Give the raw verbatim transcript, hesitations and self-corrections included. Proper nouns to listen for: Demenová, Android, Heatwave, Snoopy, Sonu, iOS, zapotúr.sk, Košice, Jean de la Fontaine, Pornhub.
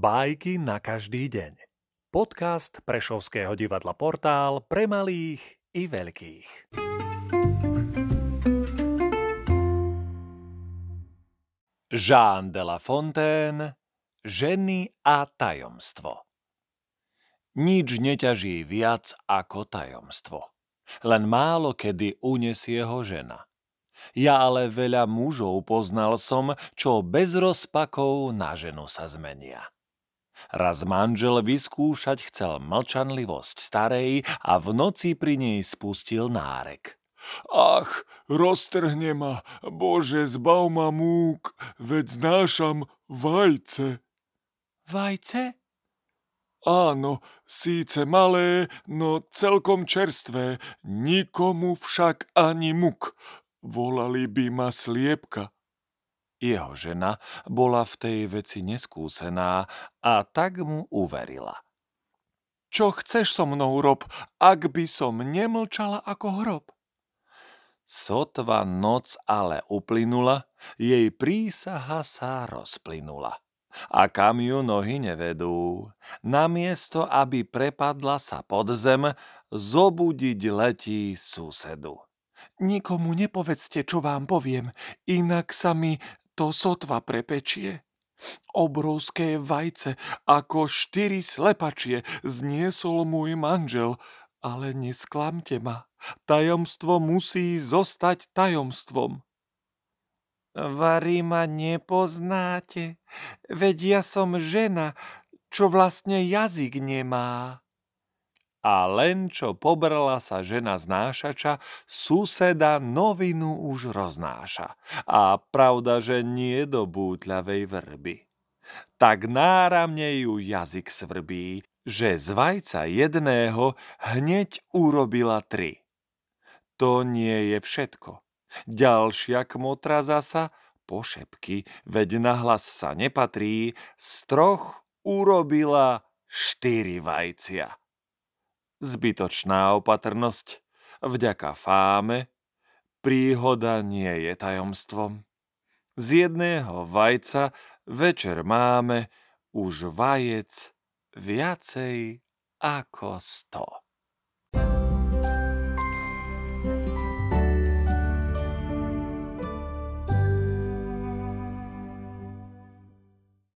Bajky na každý deň. Podcast Prešovského divadla Portál pre malých i veľkých. Jean de la Fontaine, Ženy a tajomstvo. Nič neťaží viac ako tajomstvo. Len málo kedy unesie ho žena. Ja ale veľa mužov poznal som, čo bez rozpakov na ženu sa zmenia. Raz manžel vyskúšať chcel mlčanlivosť starej a v noci pri nej spustil nárek. Ach, roztrhne ma, Bože, zbav ma múk, veď znášam vajce. Vajce? Áno, síce malé, no celkom čerstvé, nikomu však ani múk. Volali by ma sliepka. Jeho žena bola v tej veci neskúsená a tak mu uverila. Čo chceš so mnou rob, ak by som nemlčala ako hrob? Sotva noc ale uplynula, jej prísaha sa rozplynula. A kam ju nohy nevedú, namiesto aby prepadla sa pod zem, zobudiť letí susedu. Nikomu nepovedzte, čo vám poviem, inak sa mi to sotva prepečie. Obrovské vajce, ako štyri slepačie, zniesol môj manžel, ale nesklamte ma, tajomstvo musí zostať tajomstvom. Vary ma nepoznáte, veď ja som žena, čo vlastne jazyk nemá. A len čo pobrala sa žena znášača, suseda novinu už roznáša. A pravda, že nie do bútľavej vrby. Tak náramne ju jazyk svrbí, že z vajca jedného hneď urobila tri. To nie je všetko. Ďalšia kmotra zasa, pošepky, veď nahlas sa nepatrí, z troch urobila štyri vajcia. Zbytočná opatrnosť, vďaka fáme, príhoda nie je tajomstvom. Z jedného vajca večer máme už vajec viacej ako sto.